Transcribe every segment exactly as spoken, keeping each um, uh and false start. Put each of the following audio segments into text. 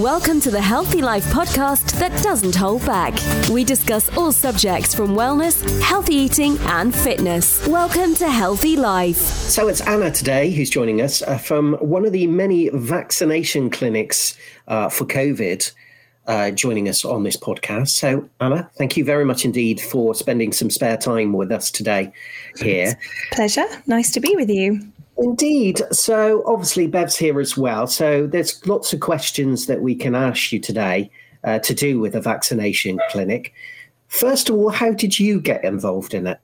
Welcome to the Healthy Life podcast that doesn't hold back. We discuss all subjects from wellness, healthy eating and fitness. Welcome to Healthy Life. So it's Anna today who's joining us uh, from one of the many vaccination clinics uh, for COVID uh, joining us on this podcast. So Anna, thank you very much indeed for spending some spare time with us today here. Pleasure. Nice to be with you. Indeed. So obviously Bev's here as well. So there's lots of questions that we can ask you today uh, to do with a vaccination clinic. First of all, how did you get involved in it?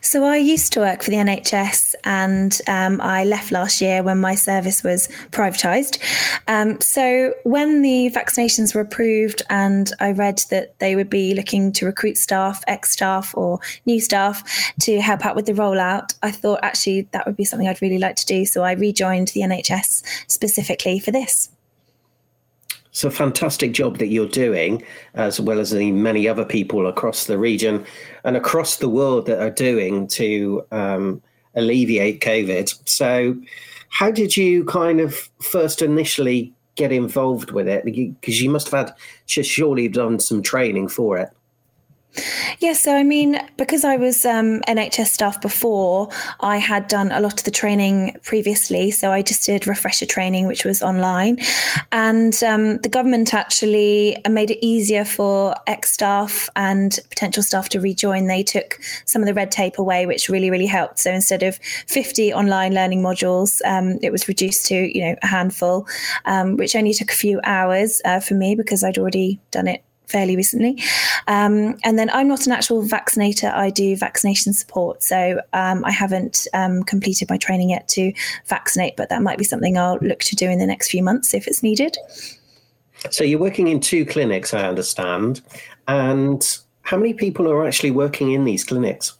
So I used to work for the N H S and um, I left last year when my service was privatised. Um, so when the vaccinations were approved and I read that they would be looking to recruit staff, ex-staff or new staff to help out with the rollout, I thought actually that would be something I'd really like to do. So I rejoined the N H S specifically for this. It's a fantastic job that you're doing, as well as the many other people across the region and across the world that are doing to um, alleviate COVID. So how did you kind of first initially get involved with it? Because you must have had just surely done some training for it. Yeah, so I mean, because I was um, N H S staff before, I had done a lot of the training previously. So I just did refresher training, which was online. And um, the government actually made it easier for ex-staff and potential staff to rejoin. They took some of the red tape away, which really, really helped. So instead of fifty online learning modules, um, it was reduced to, you know, a handful, um, which only took a few hours uh, for me because I'd already done it fairly recently. Um, and then I'm not an actual vaccinator. I do vaccination support. So um, I haven't um, completed my training yet to vaccinate, but that might be something I'll look to do in the next few months if it's needed. So you're working in two clinics, I understand. And how many people are actually working in these clinics?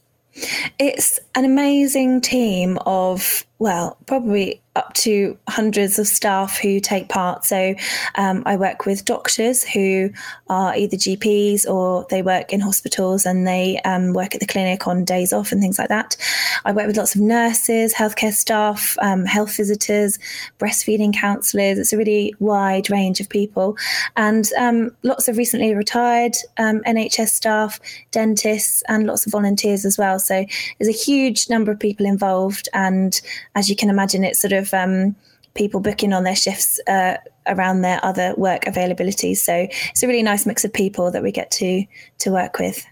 It's an amazing team of, well, probably up to hundreds of staff who take part. So um, I work with doctors who are either G Ps or they work in hospitals and they um, work at the clinic on days off and things like that. I work with lots of nurses, healthcare staff, um, health visitors, breastfeeding counsellors. It's a really wide range of people. And um, lots of recently retired um, N H S staff, dentists and lots of volunteers as well. So there's a huge number of people involved. And as you can imagine, it's sort of Um, people booking on their shifts uh, around their other work availabilities. So it's a really nice mix of people that we get to to work with.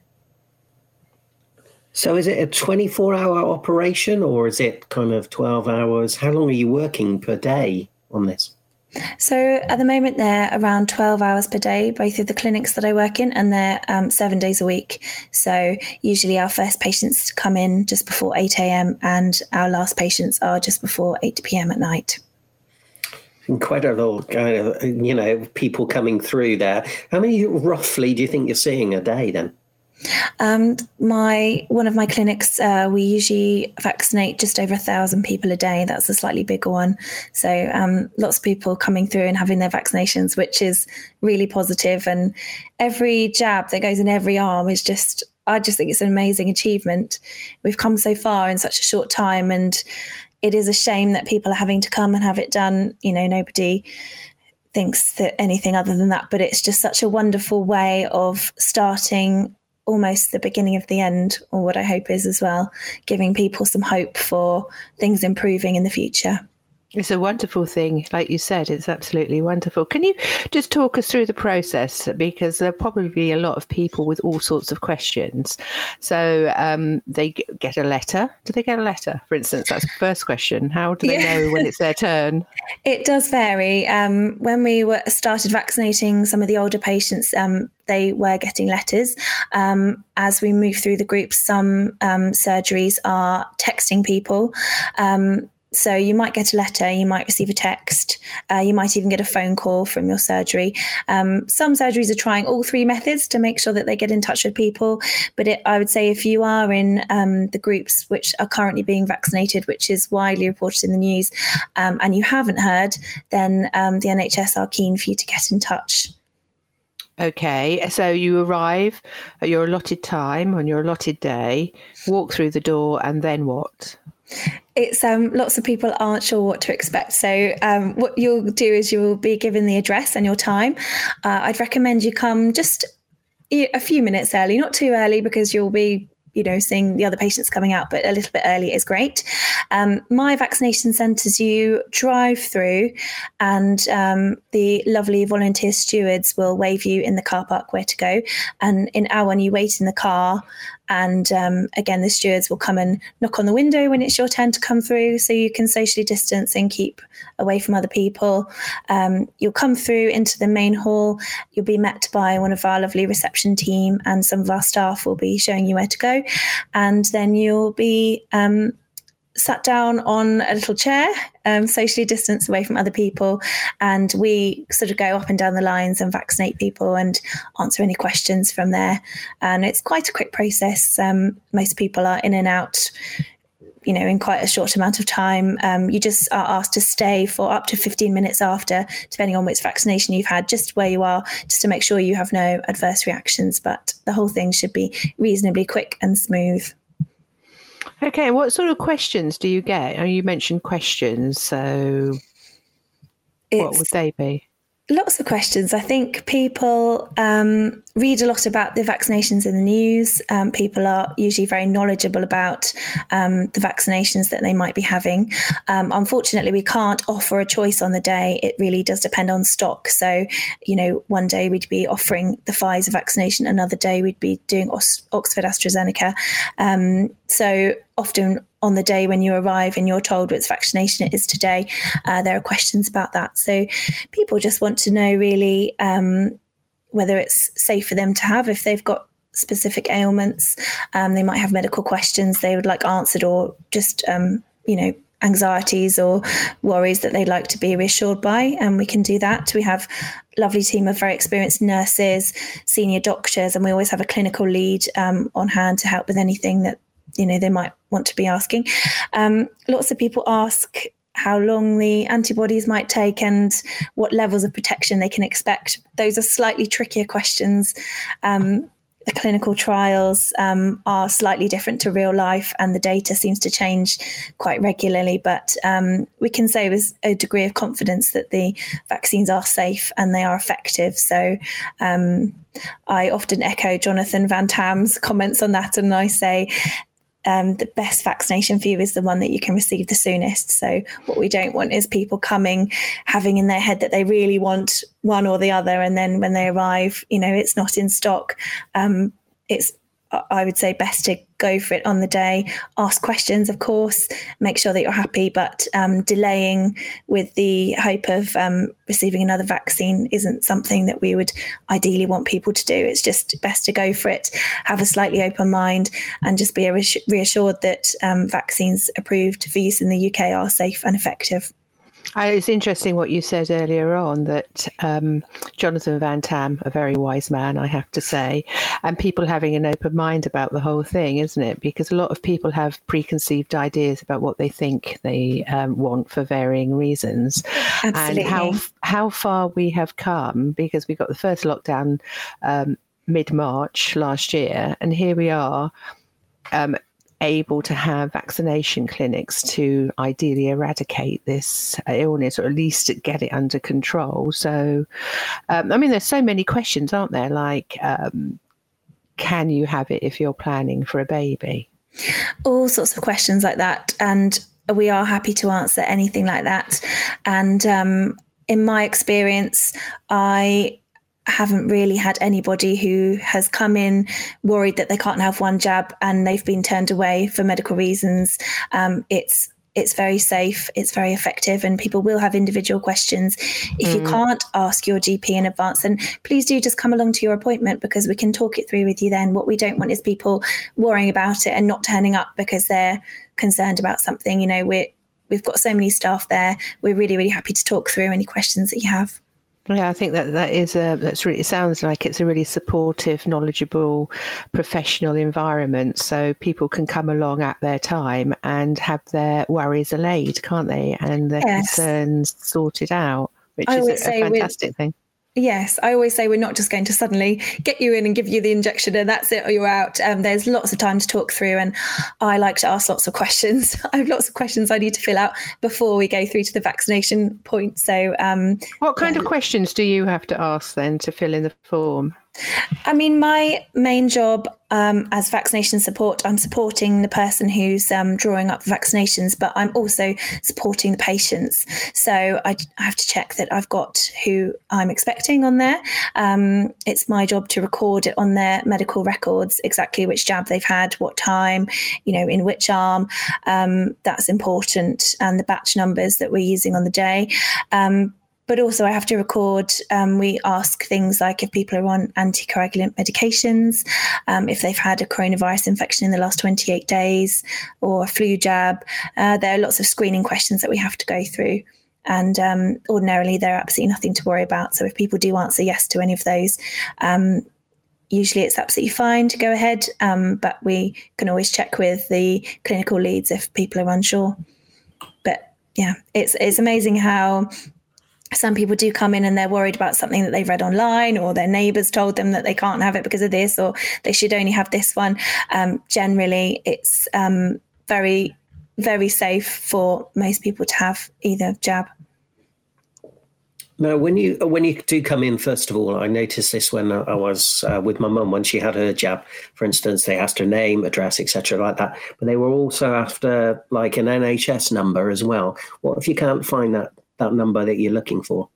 So is it a twenty-four hour operation or is it kind of twelve hours? How long are you working per day on this? So at the moment, they're around twelve hours per day, both of the clinics that I work in, and they're um, seven days a week. So usually our first patients come in just before eight a.m. and our last patients are just before eight p.m. at night. Incredible, kind of, you know, people coming through there. How many roughly do you think you're seeing a day then? Um, my one of my clinics, uh, we usually vaccinate just over a thousand people a day. That's a slightly bigger one. So um, lots of people coming through and having their vaccinations, which is really positive. And every jab that goes in every arm is just, I just think it's an amazing achievement. We've come so far in such a short time, and it is a shame that people are having to come and have it done. You know, nobody thinks that anything other than that, but it's just such a wonderful way of starting almost the beginning of the end, or what I hope is as well, giving people some hope for things improving in the future. It's a wonderful thing. Like you said, it's absolutely wonderful. Can you just talk us through the process? Because there'll probably be a lot of people with all sorts of questions. So um, they get a letter. Do they get a letter, for instance? That's the first question. How do they yeah. know when it's their turn? It does vary. Um, when we were started vaccinating some of the older patients, um, they were getting letters. Um, as we move through the group, some um, surgeries are texting people. Um So you might get a letter, you might receive a text, uh, you might even get a phone call from your surgery. Um, some surgeries are trying all three methods to make sure that they get in touch with people. But it, I would say if you are in um, the groups which are currently being vaccinated, which is widely reported in the news, um, and you haven't heard, then um, the N H S are keen for you to get in touch. Okay, so you arrive at your allotted time on your allotted day, walk through the door, and then what? It's um, lots of people aren't sure what to expect. So um, what you'll do is you will be given the address and your time. Uh, I'd recommend you come just a few minutes early, not too early, because you'll be, you know, seeing the other patients coming out, but a little bit early is great. Um, my vaccination centres, you drive through and um, the lovely volunteer stewards will wave you in the car park where to go. And in our one, you wait in the car. And um, again, the stewards will come and knock on the window when it's your turn to come through, so you can socially distance and keep away from other people. Um, you'll come through into the main hall. You'll be met by one of our lovely reception team, and some of our staff will be showing you where to go. And then you'll be um, sat down on a little chair, um, socially distanced away from other people. And we sort of go up and down the lines and vaccinate people and answer any questions from there. And it's quite a quick process. Um, most people are in and out, you know, in quite a short amount of time. Um, you just are asked to stay for up to fifteen minutes after, depending on which vaccination you've had, just where you are, just to make sure you have no adverse reactions. But the whole thing should be reasonably quick and smooth. Okay, what sort of questions do you get? Oh, you mentioned questions, so what it's would they be? Lots of questions. I think people um, read a lot about the vaccinations in the news. Um, people are usually very knowledgeable about um, the vaccinations that they might be having. Um, unfortunately, we can't offer a choice on the day. It really does depend on stock. So, you know, one day we'd be offering the Pfizer vaccination. Another day we'd be doing Os- Oxford AstraZeneca. Um, so often on the day when you arrive and you're told which vaccination it is today, uh, there are questions about that. So people just want to know really um, whether it's safe for them to have if they've got specific ailments. Um, they might have medical questions they would like answered, or just, um, you know, anxieties or worries that they'd like to be reassured by, and we can do that. We have a lovely team of very experienced nurses, senior doctors, and we always have a clinical lead um, on hand to help with anything that, you know, they might want to be asking. Um, lots of people ask how long the antibodies might take and what levels of protection they can expect. Those are slightly trickier questions. Um, the clinical trials um, are slightly different to real life, and the data seems to change quite regularly. But um, we can say with a degree of confidence that the vaccines are safe and they are effective. So um, I often echo Jonathan Van Tam's comments on that, and I say, Um, the best vaccination for you is the one that you can receive the soonest. So what we don't want is people coming, having in their head that they really want one or the other, and then when they arrive, you know, it's not in stock. Um, it's, I would say, best to go for it on the day. Ask questions, of course, make sure that you're happy, but um, delaying with the hope of um, receiving another vaccine isn't something that we would ideally want people to do. It's just best to go for it, have a slightly open mind, and just be reassured that um, vaccines approved for use in the U K are safe and effective. It's interesting what you said earlier on, that um, Jonathan Van Tam, a very wise man, I have to say, and people having an open mind about the whole thing, isn't it? Because a lot of people have preconceived ideas about what they think they um, want for varying reasons. Absolutely. And how how far we have come, because we got the first lockdown um, mid-March last year, and here we are, um able to have vaccination clinics to ideally eradicate this illness, or at least get it under control. So, um, I mean, there's so many questions, aren't there? Like, um, can you have it if you're planning for a baby? All sorts of questions like that. And we are happy to answer anything like that. And um, in my experience, I haven't really had anybody who has come in worried that they can't have one jab and they've been turned away for medical reasons. Um, it's it's very safe, it's very effective, and people will have individual questions. If mm. you can't ask your G P in advance, then please do just come along to your appointment, because we can talk it through with you then. What we don't want is people worrying about it and not turning up because they're concerned about something. You know, we're, we've got so many staff there. We're really, really happy to talk through any questions that you have. Yeah, I think that that is a, that's really, it sounds like it's a really supportive, knowledgeable, professional environment. So people can come along at their time and have their worries allayed, can't they? And their yes. concerns sorted out, which I is a, a fantastic with, thing. Yes, I always say we're not just going to suddenly get you in and give you the injection and that's it or you're out. Um, there's lots of time to talk through, and I like to ask lots of questions. I have lots of questions I need to fill out before we go through to the vaccination point. So, um, what kind yeah. of questions do you have to ask then to fill in the form? I mean, my main job um, as vaccination support, I'm supporting the person who's um, drawing up vaccinations, but I'm also supporting the patients. So I, I have to check that I've got who I'm expecting on there. Um, it's my job to record it on their medical records, exactly which jab they've had, what time, you know, in which arm. Um, that's important. And the batch numbers that we're using on the day. Um, But also I have to record, um, we ask things like if people are on anticoagulant medications, um, if they've had a coronavirus infection in the last twenty-eight days or a flu jab. Uh, there are lots of screening questions that we have to go through. And um, ordinarily, there are absolutely nothing to worry about. So if people do answer yes to any of those, um, usually it's absolutely fine to go ahead. Um, but we can always check with the clinical leads if people are unsure. But yeah, it's it's amazing how... Some people do come in and they're worried about something that they've read online, or their neighbours told them that they can't have it because of this, or they should only have this one. Um, generally, it's um, very, very safe for most people to have either jab. Now, when you when you do come in, first of all, I noticed this when I was uh, with my mum when she had her jab. For instance, they asked her name, address, et cetera, like that. But they were also after like an N H S number as well. What if you can't find that? that number that you're looking for?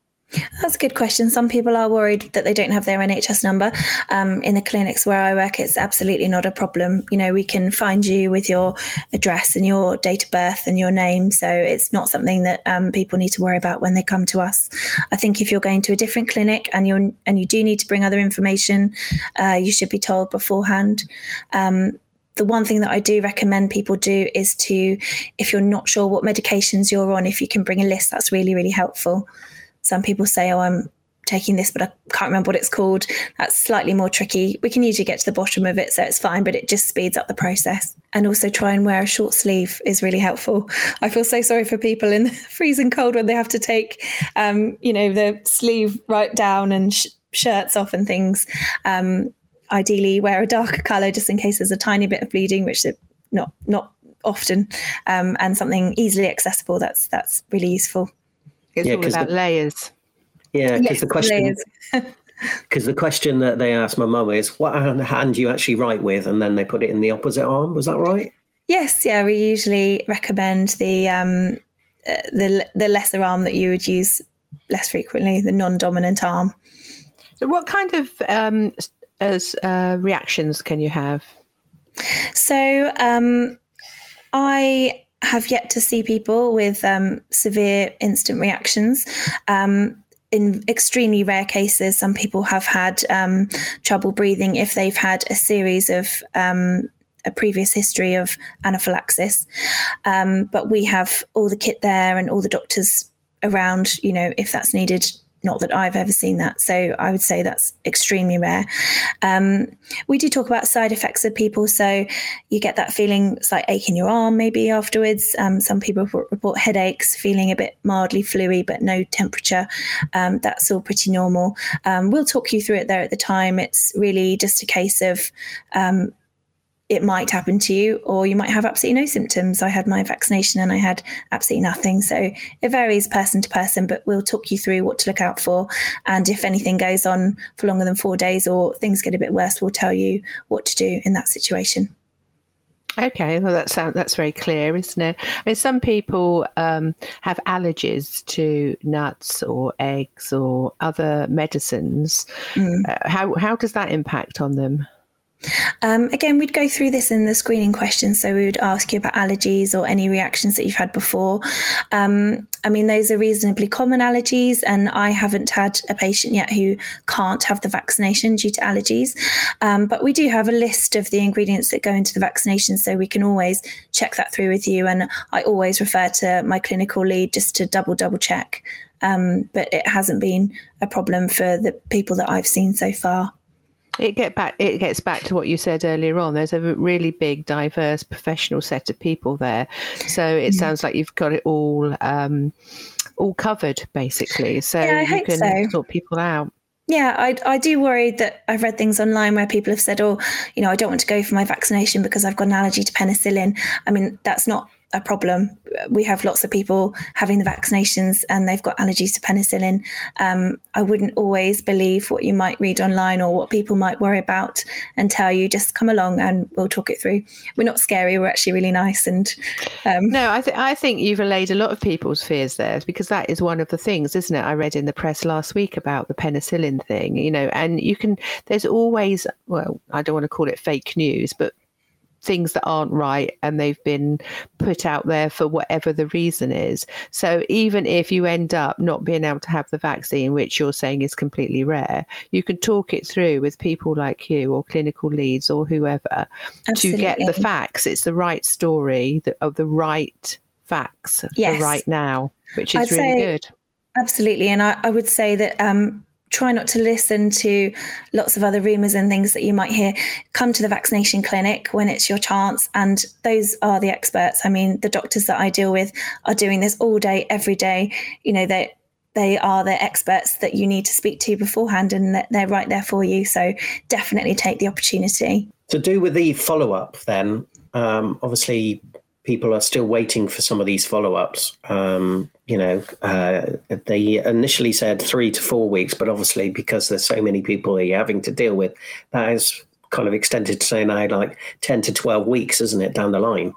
That's a good question. Some people are worried that they don't have their N H S number. Um, in the clinics where I work, it's absolutely not a problem. You know, we can find you with your address and your date of birth and your name. So it's not something that um, people need to worry about when they come to us. I think if you're going to a different clinic and you're and you do need to bring other information, uh, you should be told beforehand. Um, The one thing that I do recommend people do is to, if you're not sure what medications you're on, if you can bring a list, that's really, really helpful. Some people say, oh, I'm taking this, but I can't remember what it's called. That's slightly more tricky. We can usually get to the bottom of it, so it's fine, but it just speeds up the process. And also try and wear a short sleeve is really helpful. I feel so sorry for people in the freezing cold when they have to take, um, you know, the sleeve right down and sh- shirts off and things. Um Ideally, wear a darker colour just in case there's a tiny bit of bleeding, which is not not often, um, and something easily accessible. That's that's really useful. It's yeah, all about the, layers. Yeah, because yes, the question, because the question that they asked my mum is, "What hand do you actually write with?" And then they put it in the opposite arm. Was that right? Yes. Yeah, we usually recommend the um, uh, the the lesser arm that you would use less frequently, the non-dominant arm. So, what kind of um, as uh, reactions can you have? So um, I have yet to see people with um, severe instant reactions. Um, in extremely rare cases, some people have had um, trouble breathing if they've had a series of um, a previous history of anaphylaxis. Um, but we have all the kit there and all the doctors around, you know, if that's needed. Not that I've ever seen that. So I would say that's extremely rare. Um, we do talk about side effects of people. So you get that feeling, it's like ache in your arm maybe afterwards. Um, some people report headaches, feeling a bit mildly flu-y, but no temperature. Um, that's all pretty normal. Um, we'll talk you through it there at the time. It's really just a case of um, it might happen to you, or you might have absolutely no symptoms. I had my vaccination and I had absolutely nothing. So it varies person to person, but we'll talk you through what to look out for. And if anything goes on for longer than four days or things get a bit worse, we'll tell you what to do in that situation. Okay, well, that sounds, that's very clear, isn't it? I mean, some people um, have allergies to nuts or eggs or other medicines. Mm. Uh, how how does that impact on them? Um, again, we'd go through this in the screening question. So we would ask you about allergies or any reactions that you've had before. Um, I mean, those are reasonably common allergies, and I haven't had a patient yet who can't have the vaccination due to allergies. Um, but we do have a list of the ingredients that go into the vaccination, so we can always check that through with you. And I always refer to my clinical lead just to double, double check. Um, but it hasn't been a problem for the people that I've seen so far. It get back. It gets back to what you said earlier on. There's a really big, diverse, professional set of people there. So it mm-hmm. sounds like you've got it all, um, all covered, basically. So yeah, I you hope can so. sort people out. Yeah, I I do worry that I've read things online where people have said, oh, you know, I don't want to go for my vaccination because I've got an allergy to penicillin. I mean, that's not a problem. We have lots of people having the vaccinations and they've got allergies to penicillin. Um, I wouldn't always believe what you might read online or what people might worry about and tell you, just come along and we'll talk it through. We're not scary. We're actually really nice. And um, no, I, th- I think you've allayed a lot of people's fears there, because that is one of the things, isn't it? I read in the press last week about the penicillin thing, you know, and you can, there's always, well, I don't want to call it fake news, but things that aren't right, and they've been put out there for whatever the reason is. So even if you end up not being able to have the vaccine, which you're saying is completely rare, you can talk it through with people like you or clinical leads or whoever. Absolutely. To get the facts. It's the right story that, of the right facts. Yes. For right now, which is I'd really say, good. Absolutely. And I, I would say that um try not to listen to lots of other rumours and things that you might hear. Come to the vaccination clinic when it's your chance. And those are the experts. I mean, the doctors that I deal with are doing this all day, every day. You know, they they are the experts that you need to speak to beforehand, and they're right there for you. So definitely take the opportunity. To do with the follow-up then, um, obviously people are still waiting for some of these follow-ups. Um You know, uh, they initially said three to four weeks, but obviously because there's so many people that you're having to deal with, that is kind of extended to say now like ten to twelve weeks, isn't it, down the line?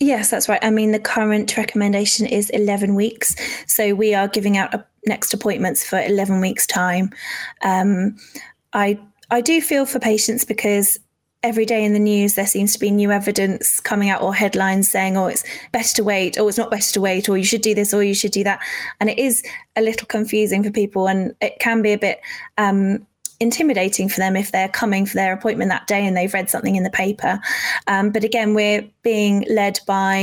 Yes, that's right. I mean, the current recommendation is eleven weeks. So we are giving out a, next appointments for eleven weeks time. Um, I I do feel for patients, because every day in the news, there seems to be new evidence coming out or headlines saying, oh, it's better to wait, or it's not better to wait, or you should do this, or you should do that. And it is a little confusing for people, and it can be a bit um, intimidating for them if they're coming for their appointment that day and they've read something in the paper. Um, but again, we're being led by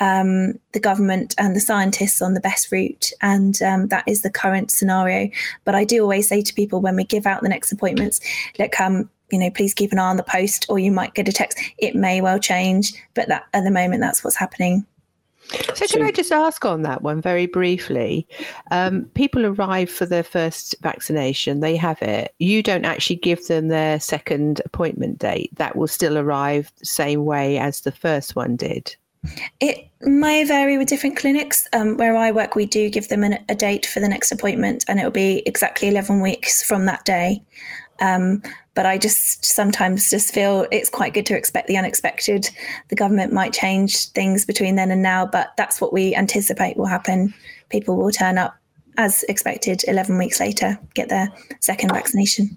um, the government and the scientists on the best route. And um, that is the current scenario. But I do always say to people when we give out the next appointments, look, um, you know, please keep an eye on the post, or you might get a text. It may well change, but that at the moment, that's what's happening. So can I just ask on that one very briefly? Um, people arrive for their first vaccination, they have it. You don't actually give them their second appointment date. That will still arrive the same way as the first one did. It may vary with different clinics. Um, where I work, we do give them an, a date for the next appointment, and it'll be exactly eleven weeks from that day. Um, but I just sometimes just feel it's quite good to expect the unexpected. The government might change things between then and now, but that's what we anticipate will happen. People will turn up as expected eleven weeks later, get their second vaccination.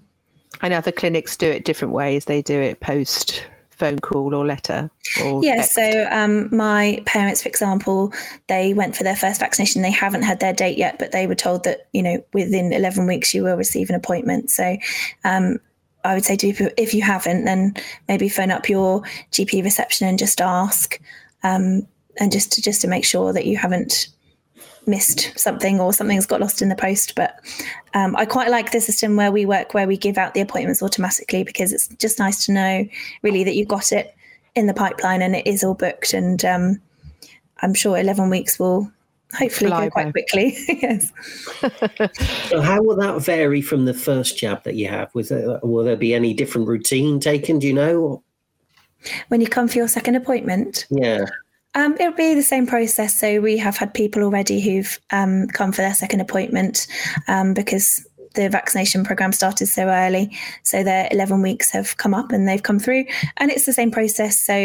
And other clinics do it different ways. They do it post phone call or letter or yeah text. So um my parents, for example, they went for their first vaccination. They haven't had their date yet, but they were told that, you know, within eleven weeks you will receive an appointment. So um I would say to people, if you haven't, then maybe phone up your G P reception and just ask um and just to just to make sure that you haven't missed something or something's got lost in the post. But um, I quite like the system where we work, where we give out the appointments automatically, because it's just nice to know really that you've got it in the pipeline and it is all booked. And um, I'm sure eleven weeks will hopefully Fly go quite by. quickly. Yes. So how will that vary from the first jab that you have? Was there, will there be any different routine taken, do you know? When you come for your second appointment? Yeah. Um, it'll be the same process. So we have had people already who've um, come for their second appointment um, because the vaccination programme started so early. So their eleven weeks have come up and they've come through, and it's the same process. So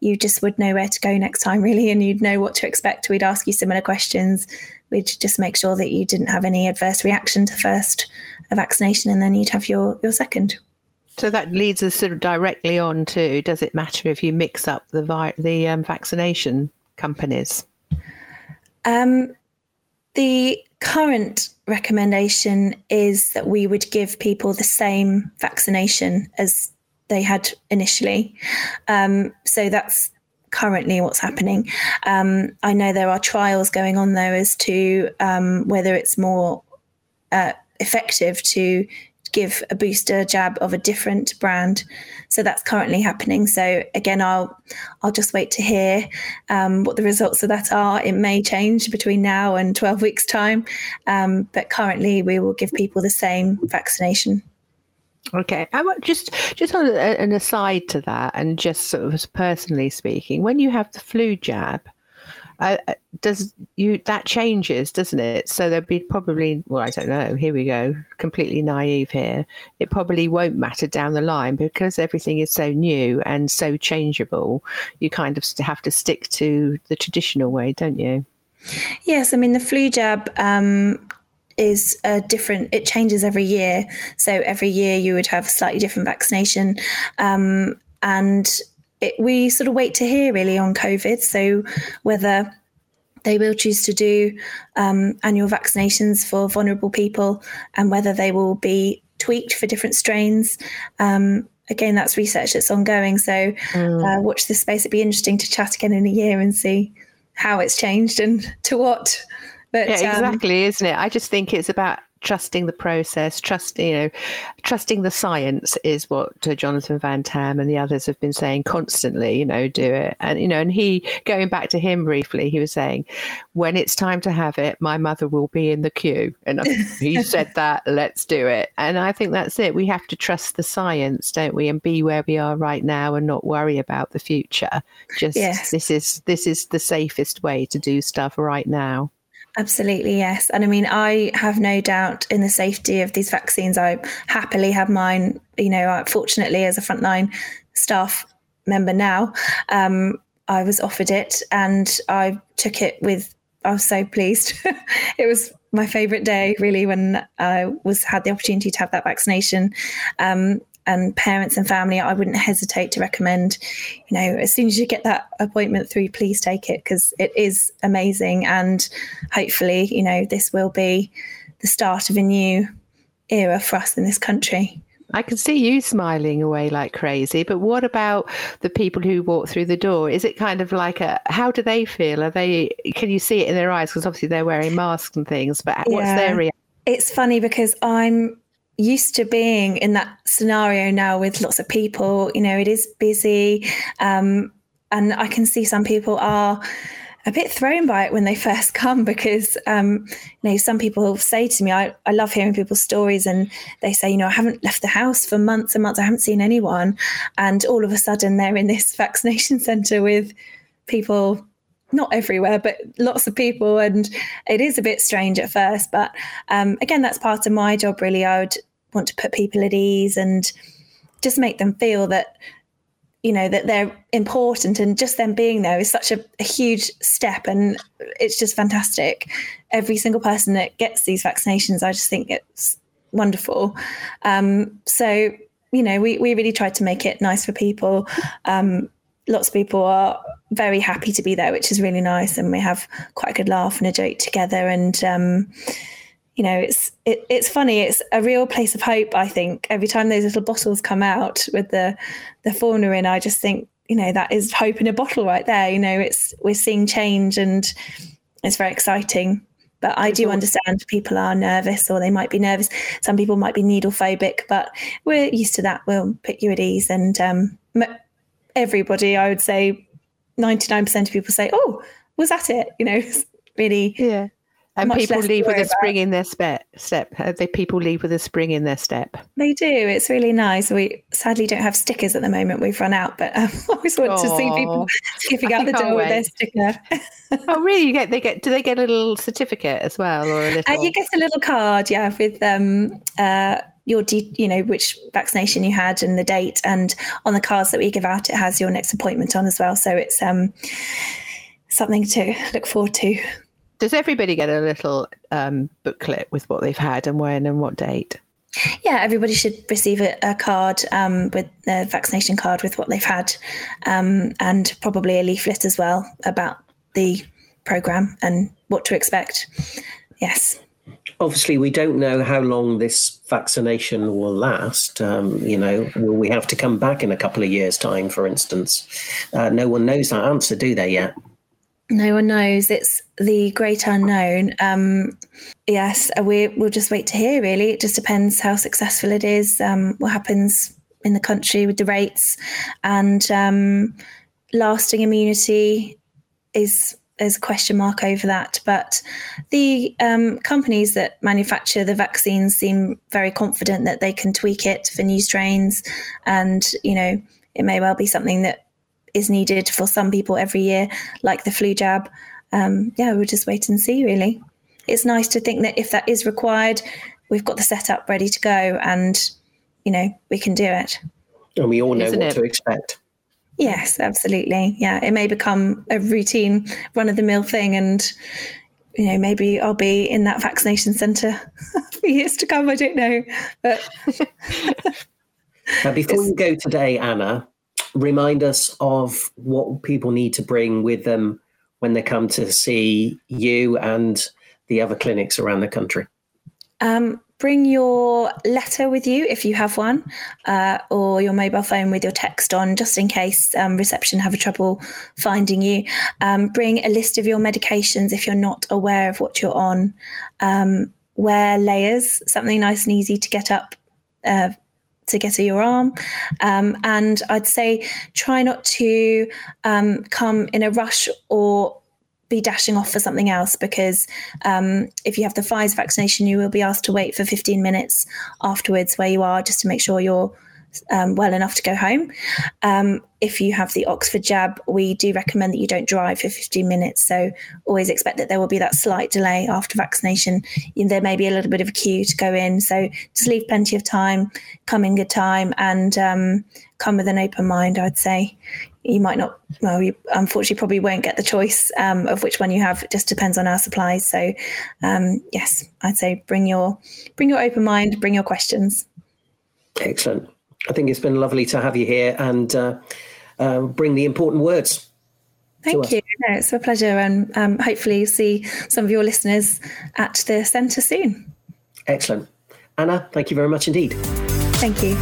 you just would know where to go next time, really, and you'd know what to expect. We'd ask you similar questions. We'd just make sure that you didn't have any adverse reaction to first a vaccination, and then you'd have your, your second. So that leads us sort of directly on to, does it matter if you mix up the vi- the um, vaccination companies? Um, the current recommendation is that we would give people the same vaccination as they had initially. Um, so that's currently what's happening. Um, I know there are trials going on, though, as to um, whether it's more uh, effective to give a booster jab of a different brand. So that's currently happening. So again, I'll I'll just wait to hear um, what the results of that are. It may change between now and twelve weeks time. Um, but currently we will give people the same vaccination. Okay, I want just just on an aside to that, and just sort of personally speaking, when you have the flu jab, uh, does you that changes, doesn't it? So there'd be probably, well, I don't know. Here we go, completely naive here. It probably won't matter down the line because everything is so new and so changeable. You kind of have to stick to the traditional way, don't you? Yes, I mean the flu jab. Um, is a different, it changes every year. So every year you would have a slightly different vaccination. Um, and it, we sort of wait to hear really on COVID. So whether they will choose to do um, annual vaccinations for vulnerable people and whether they will be tweaked for different strains. Um, again, that's research that's ongoing. So mm. uh, watch this space. It'd be interesting to chat again in a year and see how it's changed and to what. But, yeah, exactly, um, isn't it? I just think it's about trusting the process, trusting, you know, trusting the science is what uh, Jonathan Van Tam and the others have been saying constantly, you know, do it. And, you know, and he, going back to him briefly, he was saying, when it's time to have it, my mother will be in the queue. And he said that, let's do it. And I think that's it. We have to trust the science, don't we? And be where we are right now and not worry about the future. Just yes. this is this is the safest way to do stuff right now. Absolutely, yes. And I mean, I have no doubt in the safety of these vaccines. I happily have mine, you know, fortunately as a frontline staff member now, um, I was offered it and I took it with, I was so pleased. It was my favourite day really when I was had the opportunity to have that vaccination. Um, and parents and family, I wouldn't hesitate to recommend, you know, as soon as you get that appointment through, please take it because it is amazing. And hopefully, you know, this will be the start of a new era for us in this country. I can see you smiling away like crazy, but what about the people who walk through the door? Is it kind of like a, how do they feel? Are they, can you see it in their eyes? Because obviously they're wearing masks and things, but yeah. What's their reaction? It's funny because I'm used to being in that scenario now with lots of people, you know, it is busy. Um, and I can see some people are a bit thrown by it when they first come because, um, you know, some people say to me, I, I love hearing people's stories and they say, you know, I haven't left the house for months and months. I haven't seen anyone. And all of a sudden they're in this vaccination centre with people, not everywhere, but lots of people. And it is a bit strange at first. But um, again, that's part of my job, really. I would want to put people at ease and just make them feel that, you know, that they're important and just them being there is such a, a huge step. And it's just fantastic. Every single person that gets these vaccinations, I just think it's wonderful. Um, so, you know, we, we really tried to make it nice for people. Um, lots of people are very happy to be there, which is really nice. And we have quite a good laugh and a joke together. And, um, you know, it's, it, it's funny. It's a real place of hope. I think every time those little bottles come out with the, the fauna in, I just think, you know, that is hope in a bottle right there. You know, it's, we're seeing change and it's very exciting, but I do understand people are nervous or they might be nervous. Some people might be needle phobic, but we're used to that. We'll put you at ease. And, um, everybody, I would say ninety-nine percent of people say, oh, was that it? You know, it's really. Yeah. And people leave with a spring in their step. They people leave with a spring in their step. They do. It's really nice. We sadly don't have stickers at the moment. We've run out, but um, I always want Aww. to see people skipping out the door with their sticker. Oh, really? You get they get? Do they get a little certificate as well, or a little? Uh, you get a little card, yeah, with um uh. your, you know, which vaccination you had and the date, and on the cards that we give out, it has your next appointment on as well. So it's um, something to look forward to. Does everybody get a little um, booklet with what they've had and when and what date? Yeah, everybody should receive a, a card um, with the vaccination card with what they've had um, and probably a leaflet as well about the programme and what to expect. Yes. Obviously, we don't know how long this vaccination will last. Um, you know, will we have to come back in a couple of years' time, for instance? Uh, no one knows that answer, do they, yet? No one knows. It's the great unknown. Um, yes, we, we'll just wait to hear, really. It just depends how successful it is, um, what happens in the country with the rates. And um, lasting immunity is, there's a question mark over that. But the um, companies that manufacture the vaccines seem very confident that they can tweak it for new strains. And, you know, it may well be something that is needed for some people every year, like the flu jab. Um, yeah, we'll just wait and see, really. It's nice to think that if that is required, we've got the setup ready to go and, you know, we can do it. And we all know Isn't what it? to expect. Yes, absolutely. Yeah, it may become a routine, run-of-the-mill thing, and, you know, maybe I'll be in that vaccination centre for years to come. I don't know. But now, before you go today, Anna, remind us of what people need to bring with them when they come to see you and the other clinics around the country. Um, bring your letter with you if you have one, uh, or your mobile phone with your text on, just in case um, reception have trouble finding you. Um, bring a list of your medications if you're not aware of what you're on. Um, wear layers, something nice and easy to get up uh, to get to your arm. Um, and I'd say try not to um, come in a rush or be dashing off for something else, because um, if you have the Pfizer vaccination, you will be asked to wait for fifteen minutes afterwards where you are, just to make sure you're um, well enough to go home. Um, if you have the Oxford jab, we do recommend that you don't drive for fifteen minutes. So always expect that there will be that slight delay after vaccination. There may be a little bit of a queue to go in. So just leave plenty of time, come in good time, and um, come with an open mind, I'd say. You might not, well, you unfortunately probably won't get the choice um, of which one you have. It just depends on our supplies. So, um, yes, I'd say bring your bring your open mind, bring your questions. Excellent. I think it's been lovely to have you here and uh, uh, bring the important words. Thank you. No, it's a pleasure. And um, hopefully you'll see some of your listeners at the centre soon. Excellent. Anna, thank you very much indeed. Thank you.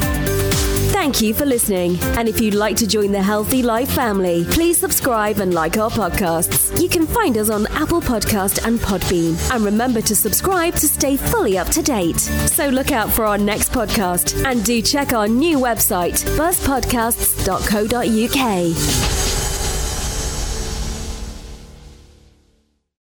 Thank you for listening. And if you'd like to join the Healthy Life family, please subscribe and like our podcasts. You can find us on Apple Podcast and Podbean. And remember to subscribe to stay fully up to date. So look out for our next podcast and do check our new website, buzz podcasts dot co dot U K.